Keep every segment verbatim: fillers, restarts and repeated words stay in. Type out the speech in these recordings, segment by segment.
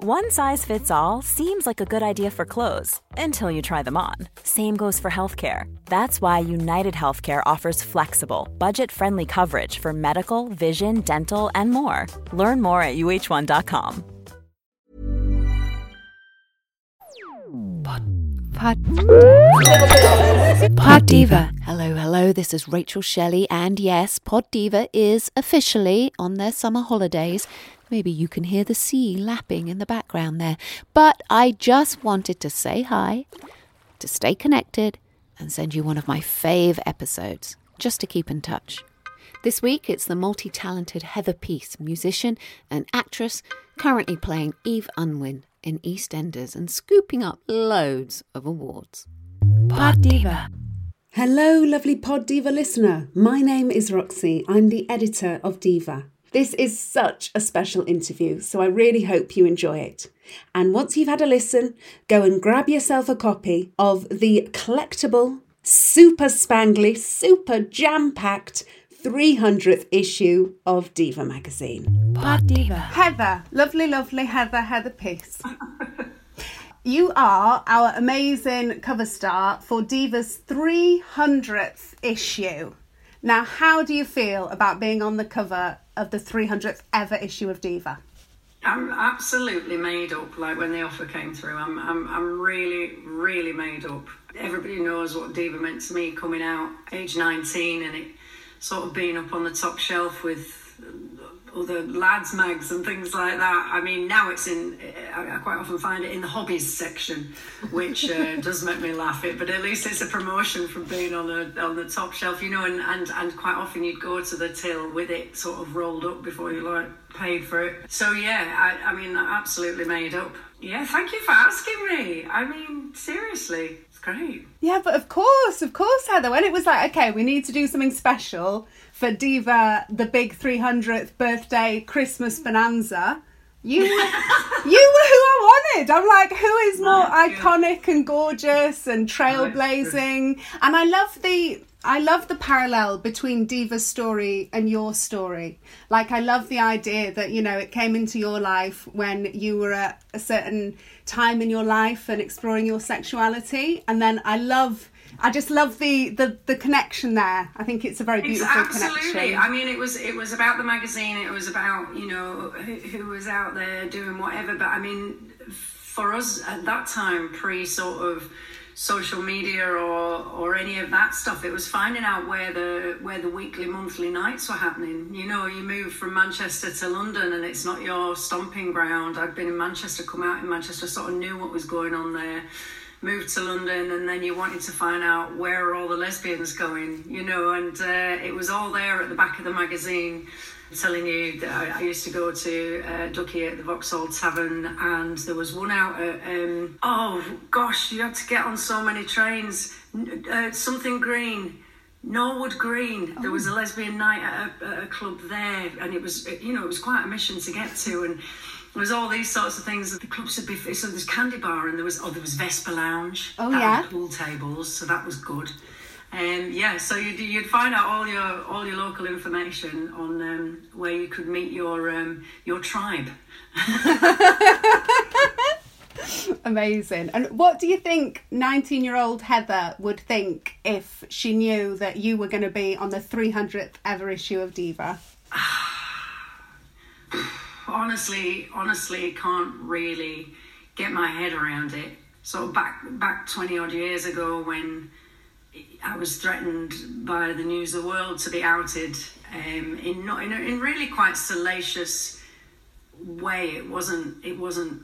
One size fits all seems like a good idea for clothes until you try them on. Same goes for healthcare. That's why United Healthcare offers flexible, budget-friendly coverage for medical, vision, dental, and more. Learn more at U H one dot com. Pod, pod, pod Diva. Hello, hello. This is Rachel Shelley, and yes, Pod Diva is officially on their summer holidays. Maybe you can hear the sea lapping in the background there. But I just wanted to say hi, to stay connected, and send you one of my fave episodes, just to keep in touch. This week, it's the multi-talented Heather Peace, musician and actress, currently playing Eve Unwin in EastEnders and scooping up loads of awards. Pod Diva. Hello, lovely Pod Diva listener. My name is Roxy. I'm the editor of Diva. This is such a special interview, so I really hope you enjoy it. And once you've had a listen, go and grab yourself a copy of the collectible, super spangly, super jam-packed three hundredth issue of Diva magazine. Pod Diva. Heather, lovely, lovely Heather, Heather Peace. You are our amazing cover star for Diva's three hundredth issue. Now, how do you feel about being on the cover of the three hundredth ever issue of Diva? I'm absolutely made up. Like, when the offer came through, I'm I'm I'm really, really made up. Everybody knows what Diva meant to me coming out age nineteen, and it sort of being up on the top shelf with other lads mags and things like that. I mean, now it's in, I quite often find it in the hobbies section, which uh, does make me laugh it, but at least it's a promotion from being on the on the top shelf, you know, and, and, and quite often you'd go to the till with it sort of rolled up before you like paid for it. So yeah, I, I mean, absolutely made up. Yeah, thank you for asking me. I mean, seriously, it's great. Yeah, but of course, of course, Heather, when it was like, okay, we need to do something special for Diva, the big three hundredth birthday Christmas bonanza, you were, you were who I wanted. I'm like, who is more oh, iconic and gorgeous and trailblazing? Oh, and I love the I love the parallel between Diva's story and your story. Like, I love the idea that, you know, it came into your life when you were at a certain time in your life and exploring your sexuality. And then I love... I just love the, the, the connection there. I think it's a very beautiful it's absolutely. connection. I mean, it was it was about the magazine. It was about, you know, who, who was out there doing whatever. But I mean, for us at that time, pre sort of social media or or any of that stuff, it was finding out where the where the weekly, monthly nights were happening. You know, you move from Manchester to London and it's not your stomping ground. I'd been in Manchester, come out in Manchester, sort of knew what was going on there. Moved to London, and then you wanted to find out where are all the lesbians going, you know, and uh, it was all there at the back of the magazine, telling you that I, I used to go to uh, Ducky at the Vauxhall Tavern, and there was one out at, um, oh gosh, you had to get on so many trains, uh, something green, Norwood Green. Oh. There was a lesbian night at a, at a club there, and it was, you know, it was quite a mission to get to, and there was all these sorts of things. The clubs would be, so there's Candy Bar, and there was, oh, there was Vespa Lounge. Oh, that yeah. Pool tables, so that was good. Um, yeah, so you'd, you'd find out all your all your local information on um, where you could meet your um, your tribe. Amazing. And what do you think nineteen-year-old Heather would think if she knew that you were going to be on the three hundredth ever issue of Diva? Honestly, honestly, can't really get my head around it. So back back twenty-odd years ago, when I was threatened by the News of the World to be outed um, in not in a in really quite salacious way. It wasn't. It wasn't.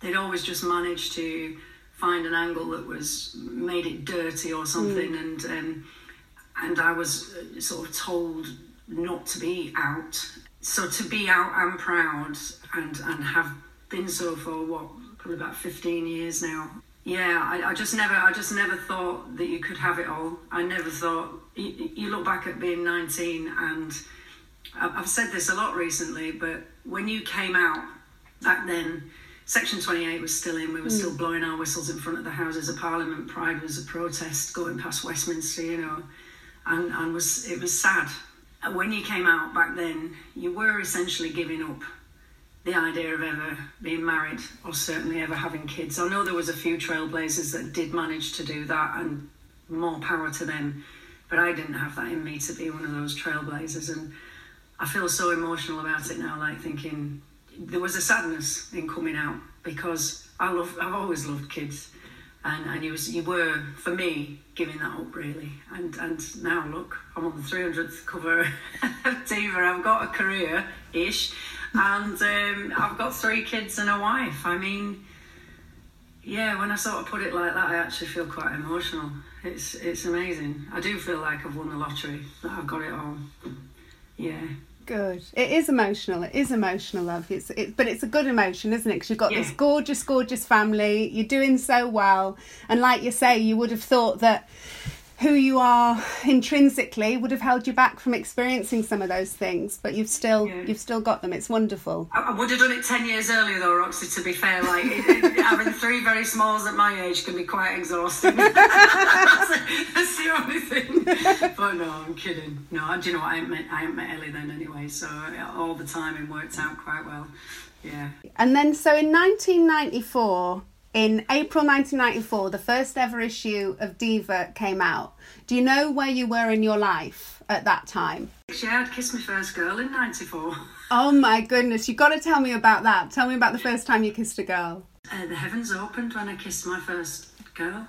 They'd always just managed to find an angle that was made it dirty or something, mm. and um, and I was sort of told not to be out. So to be out and proud and, and have been so for, what, probably about fifteen years now. Yeah, I, I just never I just never thought that you could have it all. I never thought, you, you look back at being nineteen, and I've said this a lot recently, but when you came out back then, Section Twenty Eight was still in. We were mm. still blowing our whistles in front of the Houses of Parliament. Pride was a protest going past Westminster, you know, and and was it was sad. When you came out back then, you were essentially giving up the idea of ever being married or certainly ever having kids. I know there was a few trailblazers that did manage to do that, and more power to them, but I didn't have that in me to be one of those trailblazers. And I feel so emotional about it now, like thinking there was a sadness in coming out, because I love, I've always loved kids, and, and you, was, you were, for me, giving that up really. And and now look, I'm on the three hundredth cover of Diva, I've got a career-ish, and um, I've got three kids and a wife. I mean, yeah, when I sort of put it like that, I actually feel quite emotional. It's it's amazing. I do feel like I've won the lottery, that I've got it all. Yeah. Good. It is emotional. It is emotional, love. It's it, but it's a good emotion, isn't it? Because you've got yeah. this gorgeous, gorgeous family. You're doing so well, and like you say, you would have thought that who you are intrinsically would have held you back from experiencing some of those things, but you've still yeah. you've still got them. It's wonderful. I, I would have done it ten years earlier, though, Roxy. To be fair, like it, it, having three very smalls at my age can be quite exhausting. That's the only thing. But no, I'm kidding. No, do you know what? I ain't met, I ain't met Ellie then anyway, so all the timing worked out quite well. Yeah. And then, so in nineteen ninety-four. In April nineteen ninety-four, the first ever issue of Diva came out. Do you know where you were in your life at that time? Yeah, I'd kissed my first girl in ninety-four. Oh my goodness, you've got to tell me about that. Tell me about the first time you kissed a girl. Uh, the heavens opened when I kissed my first girl.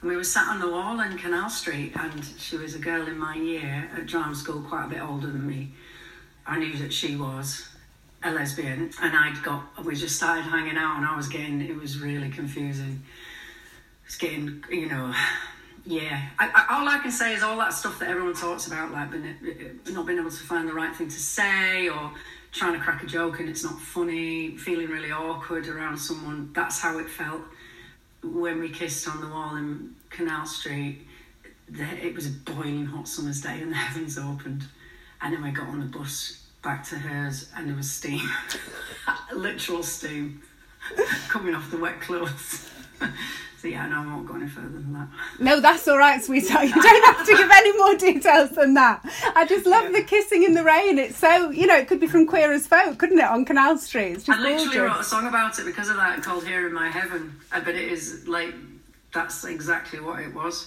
And we were sat on the wall in Canal Street, and she was a girl in my year at drama school, quite a bit older than me. I knew that she was a lesbian, and I'd got, we just started hanging out, and I was getting, it was really confusing. It's getting, you know, yeah. I, I, all I can say is all that stuff that everyone talks about, like being, not being able to find the right thing to say, or trying to crack a joke and it's not funny, feeling really awkward around someone. That's how it felt when we kissed on the wall in Canal Street. It was a boiling hot summer's day, and the heavens opened, and then we got on the bus back to hers, and there was steam, literal steam, coming off the wet clothes. So yeah, no, I won't go any further than that. No, that's all right, sweetheart. You don't have to give any more details than that. I just love yeah. the kissing in the rain. It's so, you know, it could be from Queer as Folk, couldn't it, on Canal Street? It's just I literally gorgeous. Wrote a song about it because of that, called Here in My Heaven. But it is like, that's exactly what it was.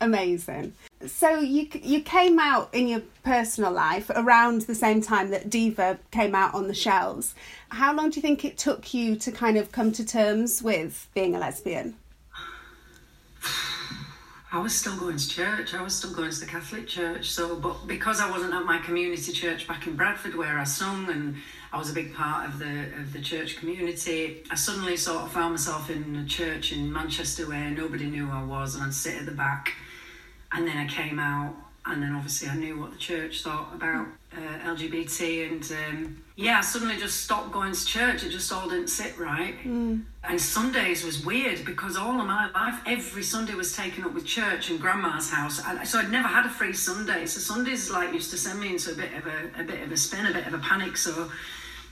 Amazing. So you you came out in your personal life around the same time that Diva came out on the shelves. How long do you think it took you to kind of come to terms with being a lesbian? I was still going to church. I was still going to the Catholic church. So, but because I wasn't at my community church back in Bradford where I sung and I was a big part of the of the church community, I suddenly sort of found myself in a church in Manchester where nobody knew who I was, and I'd sit at the back. And then I came out, and then obviously I knew what the church thought about uh, L G B T, and um, yeah, I suddenly just stopped going to church. It just all didn't sit right. Mm. And Sundays was weird because all of my life, every Sunday was taken up with church and Grandma's house. I, so I'd never had a free Sunday. So Sundays like used to send me into a bit of a, a bit of a spin, a bit of a panic. So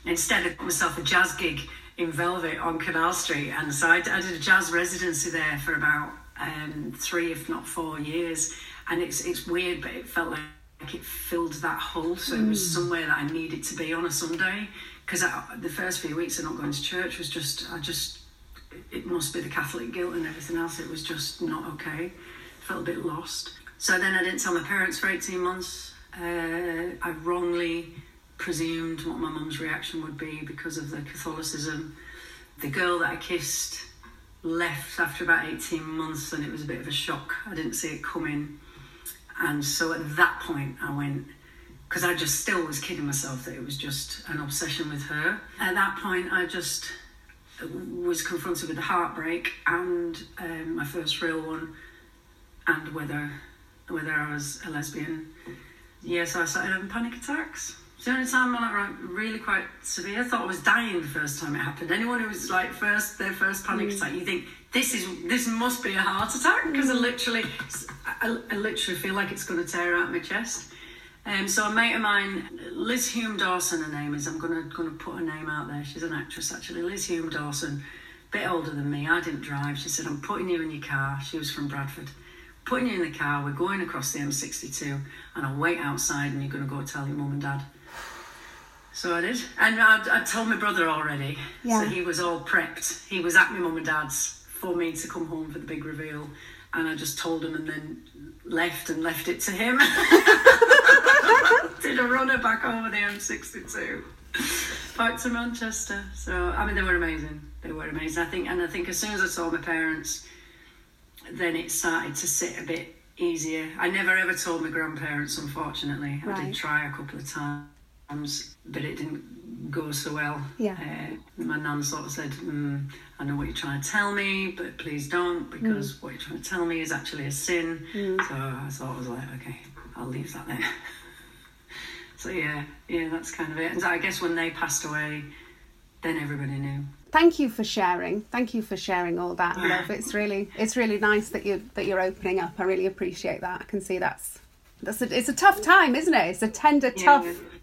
instead, I got myself a jazz gig in Velvet on Canal Street, and so I, I did a jazz residency there for about. Um, three, if not four years, and it's it's weird, but it felt like it filled that hole. So mm. it was somewhere that I needed to be on a Sunday, because the first few weeks of not going to church was just I just it must be the Catholic guilt and everything else. It was just not okay. Felt a bit lost. So then I didn't tell my parents for eighteen months. Uh, I wrongly presumed what my mum's reaction would be because of the Catholicism. The girl that I kissed left after about eighteen months, and it was a bit of a shock. I didn't see it coming, and so at that point I went, because I just still was kidding myself that it was just an obsession with her. At that point I just was confronted with the heartbreak and um, my first real one, and whether whether I was a lesbian. Yes, yeah, so I started having panic attacks. The only time I like, like really quite severe, I thought I was dying the first time it happened. Anyone who was like first, their first panic mm. attack, you think this is this must be a heart attack because mm. I literally, I, I literally feel like it's going to tear out my chest. Um, so a mate of mine, Liz Hume Dawson, her name is. I'm gonna gonna put her name out there. She's an actress actually, Liz Hume Dawson, a bit older than me. I didn't drive. She said, "I'm putting you in your car." She was from Bradford. "Putting you in the car. We're going across the M sixty-two, and I'll wait outside, and you're gonna go tell your mum and dad." So I did, and I'd, I'd told my brother already, yeah. So he was all prepped. He was at my mum and dad's for me to come home for the big reveal, and I just told him, and then left and left it to him. Did a runner back over the M sixty-two, back to Manchester. So I mean, they were amazing. They were amazing. I think, and I think as soon as I saw my parents, then it started to sit a bit easier. I never ever told my grandparents, unfortunately. Right. I did try a couple of times. But it didn't go so well. Yeah. Uh, my nan sort of said, mm, I know what you're trying to tell me, but please don't, because mm. what you're trying to tell me is actually a sin. Mm. So I sort of was like, okay, I'll leave that then. So yeah, yeah, that's kind of it. And I guess when they passed away, then everybody knew. Thank you for sharing. Thank you for sharing all that yeah. love. It's really, it's really nice that you that you're opening up. I really appreciate that. I can see that's that's a, it's a tough time, isn't it? It's a tender, yeah. tough.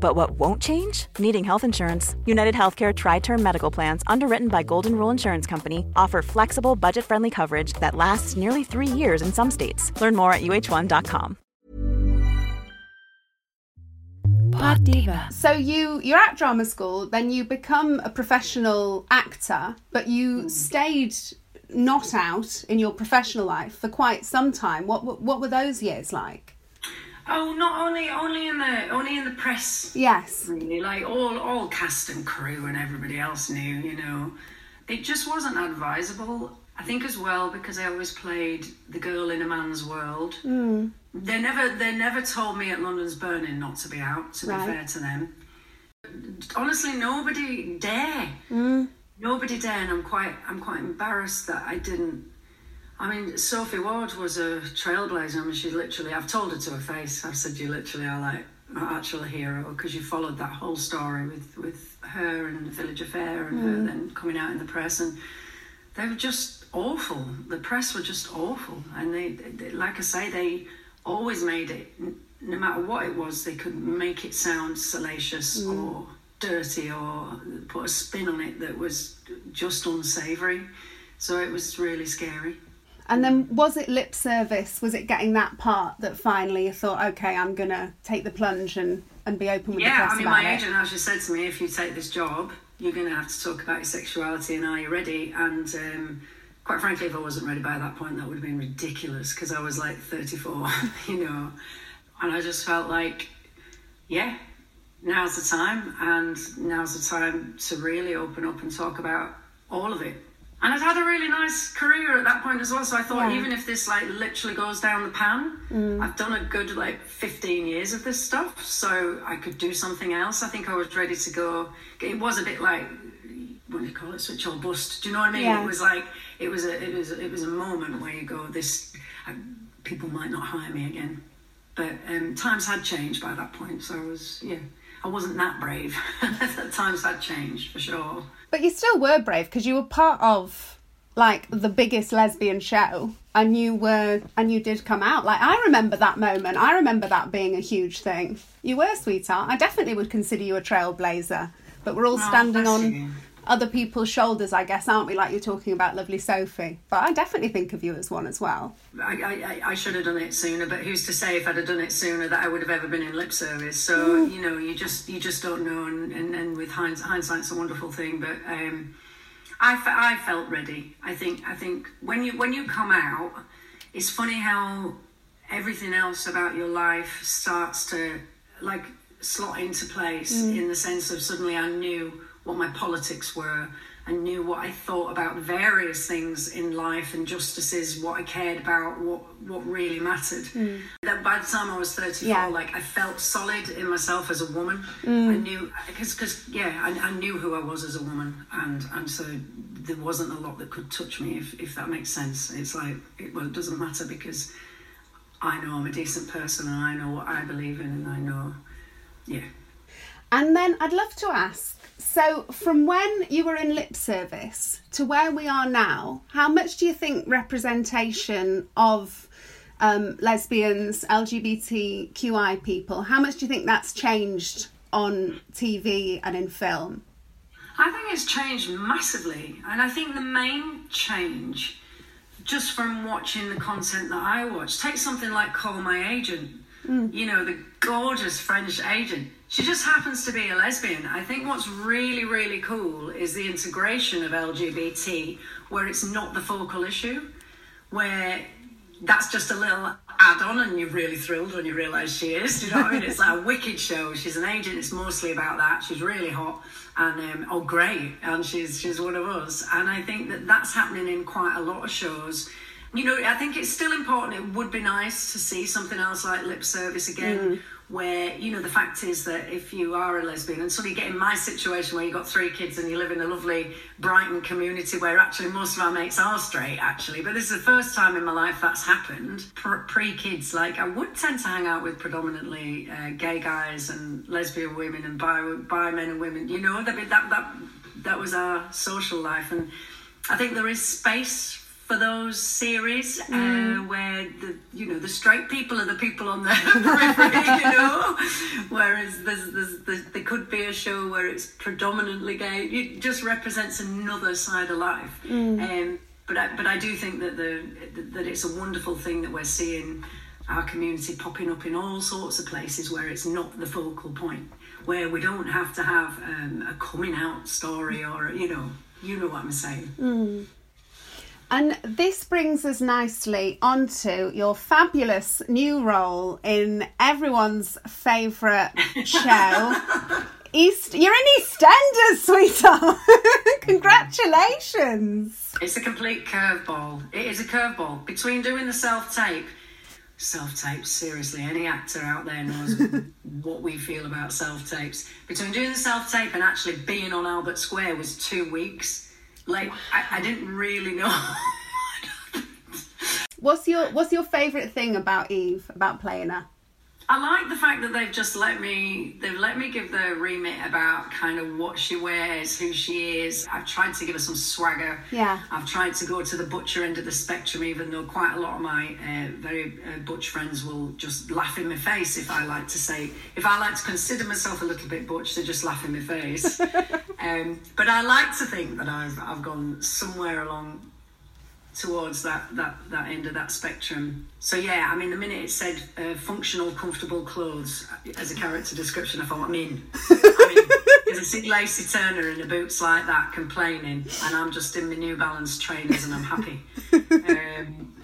But what won't change? Needing health insurance. United Healthcare Tri-Term Medical Plans, underwritten by Golden Rule Insurance Company, offer flexible, budget-friendly coverage that lasts nearly three years in some states. Learn more at U H one dot com. Pod Diva. So you, you're at drama school, then you become a professional actor, but you stayed not out in your professional life for quite some time. What what, what were those years like? Oh, not only only in the only in the press. Yes, really. Like all all cast and crew and everybody else knew. You know, it just wasn't advisable. I think as well because I always played the girl in a man's world. Mm. They never they never told me at London's Burning not to be out. To right. be fair to them, honestly, nobody dare. Mm. Nobody dare, and I'm quite, I'm quite embarrassed that I didn't. I mean, Sophie Ward was a trailblazer. I mean, she literally, I've told her to her face, I've said, you literally are like my actual hero, because you followed that whole story with, with her and the Village Affair and mm. her then coming out in the press. And they were just awful. The press were just awful. And they, they like I say, they always made it, no matter what it was, they could make it sound salacious mm. or dirty or put a spin on it that was just unsavoury. So it was really scary. And then was it Lip Service? Was it getting that part that finally you thought, okay, I'm going to take the plunge and, and be open with yeah, the press I mean, about it? Yeah, I mean, my agent actually said to me, if you take this job, you're going to have to talk about your sexuality and are you ready? And um, quite frankly, if I wasn't ready by that point, that would have been ridiculous because I was like thirty-four, you know. And I just felt like, yeah, now's the time, and now's the time to really open up and talk about all of it. And I've had a really nice career at that point as well. So I thought, yeah. even if this like literally goes down the pan, mm. I've done a good like fifteen years of this stuff. So I could do something else. I think I was ready to go. It was a bit like, what do you call it? Switch or bust. Do you know what I mean? Yeah. It was like, it was a, it was, it was a moment where you go, this, I, people might not hire me again. But um, times had changed by that point. So I was, yeah, I wasn't that brave. Times had changed for sure. But you still were brave because you were part of, like, the biggest lesbian show, and you were, and you did come out. Like, I remember that moment. I remember that being a huge thing. You were, sweetheart. I definitely would consider you a trailblazer. But we're all oh, standing on you. Other people's shoulders, I guess, aren't we? Like you're talking about lovely Sophie. But I definitely think of you as one as well. I, I, I should have done it sooner, but who's to say if I'd have done it sooner that I would have ever been in lip service. So, mm. you know, you just you just don't know. And, and, and with hindsight, hindsight's a wonderful thing. But um, I, fe- I felt ready. I think I think when you when you come out, it's funny how everything else about your life starts to, like, slot into place mm. in the sense of suddenly I knew what my politics were, and knew what I thought about various things in life and justices, what I cared about, what what really mattered. Mm. That by the time I was thirty-four, yeah. like I felt solid in myself as a woman. Mm. I knew, because because yeah, I, I knew who I was as a woman, and and so there wasn't a lot that could touch me, if if that makes sense. It's like it, well, it doesn't matter because I know I'm a decent person, and I know what I believe in, and I know, yeah. And then I'd love to ask. So from when you were in lip service to where we are now, how much do you think representation of um, lesbians, L G B T Q I people, how much do you think that's changed on T V and in film? I think it's changed massively. And I think the main change, just from watching the content that I watch, take something like Call My Agent, mm. you know, the gorgeous French agent. She just happens to be a lesbian. I think what's really, really cool is the integration of L G B T, where it's not the focal issue, where that's just a little add-on and you're really thrilled when you realise she is. Do you know what I mean? It's like a wicked show. She's an agent. It's mostly about that. She's really hot and, um, oh, great. And she's she's one of us. And I think that that's happening in quite a lot of shows. You know, I think it's still important. It would be nice to see something else like Lip Service again, mm. where, you know, the fact is that if you are a lesbian, and so you get in my situation where you've got three kids and you live in a lovely Brighton community where actually most of our mates are straight, actually. But this is the first time in my life that's happened. Pre-kids, like, I would tend to hang out with predominantly uh, gay guys and lesbian women and bi, bi men and women. You know, that, that, that, that was our social life. And I think there is space for those series, mm. uh, where the you know the straight people are the people on the periphery, you know, whereas there's, there's, there's, there could be a show where it's predominantly gay. It just represents another side of life. Mm. Um, but I, but I do think that the that it's a wonderful thing that we're seeing our community popping up in all sorts of places where it's not the focal point, where we don't have to have um, a coming out story or you know you know what I'm saying. Mm. And this brings us nicely onto your fabulous new role in everyone's favourite show, East. You're in EastEnders, sweetheart. Congratulations. It's a complete curveball. It is a curveball. Between doing the self-tape, self-tape, seriously, any actor out there knows what we feel about self-tapes. Between doing the self-tape and actually being on Albert Square was two weeks. Like, I, I didn't really know. What's your What's your favourite thing about Eve, about playing her? I like the fact that they've just let me, they've let me give the remit about kind of what she wears, who she is. I've tried to give her some swagger. Yeah. I've tried to go to the butcher end of the spectrum, even though quite a lot of my uh, very uh, butch friends will just laugh in my face if I like to say, if I like to consider myself a little bit butch, they just laugh in my face. um, but I like to think that I've I've gone somewhere along towards that, that, that end of that spectrum. So yeah, I mean, the minute it said uh, functional, comfortable clothes as a character description, I thought, I'm in. I mean, because I see Lacey Turner in her boots like that complaining, and I'm just in my New Balance trainers and I'm happy. Um,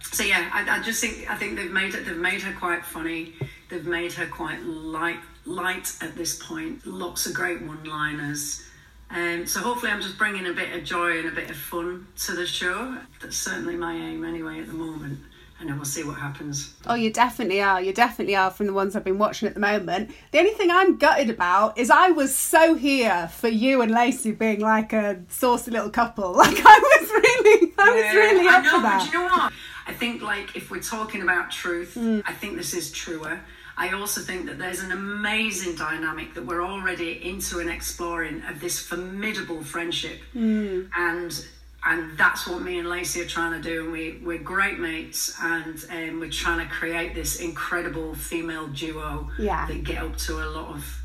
so yeah, I, I just think I think they've made it. They've made her quite funny. They've made her quite light light at this point. Lots of great one-liners. Um, so hopefully I'm just bringing a bit of joy and a bit of fun to the show. That's certainly my aim anyway at the moment. And then we'll see what happens. Oh, you definitely are. You definitely are from the ones I've been watching at the moment. The only thing I'm gutted about is I was so here for you and Lacey being like a saucy little couple. Like, I was really, I was yeah, really up I know, for that. But you know what? I think, like, if we're talking about truth, mm. I think this is truer. I also think that there's an amazing dynamic that we're already into and exploring of this formidable friendship. Mm. And... And that's what me and Lacey are trying to do. And we, we're great mates, and um, we're trying to create this incredible female duo yeah. that get up to a lot of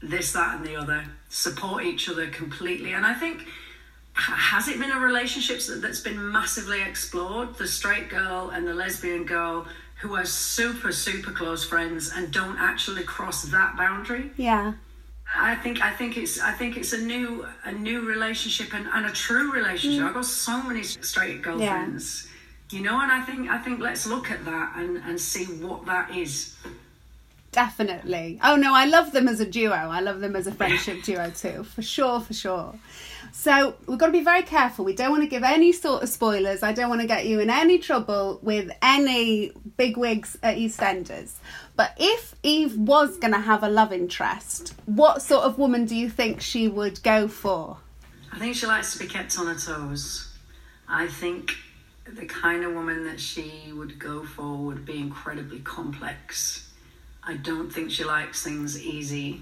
this, that and the other, support each other completely. And I think, has it been a relationship that's been massively explored? The straight girl and the lesbian girl who are super, super close friends and don't actually cross that boundary? Yeah. I think I think it's I think it's a new a new relationship and, and a true relationship. Mm. I've got so many straight girlfriends, yeah. you know, and I think I think let's look at that and, and see what that is. Definitely. Oh no, I love them as a duo. I love them as a friendship duo too, for sure, for sure. So we've got to be very careful. We don't want to give any sort of spoilers. I don't want to get you in any trouble with any bigwigs at EastEnders. But if Eve was going to have a love interest, what sort of woman do you think she would go for? I think she likes to be kept on her toes. I think the kind of woman that she would go for would be incredibly complex. I don't think she likes things easy.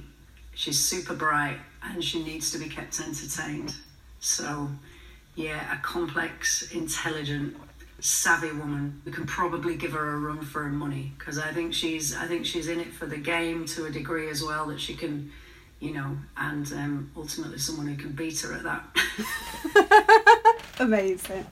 She's super bright and she needs to be kept entertained. So, yeah, a complex, intelligent, savvy woman. We can probably give her a run for her money because I think she's I think she's in it for the game to a degree as well, that she can, you know, and um, ultimately someone who can beat her at that. Amazing.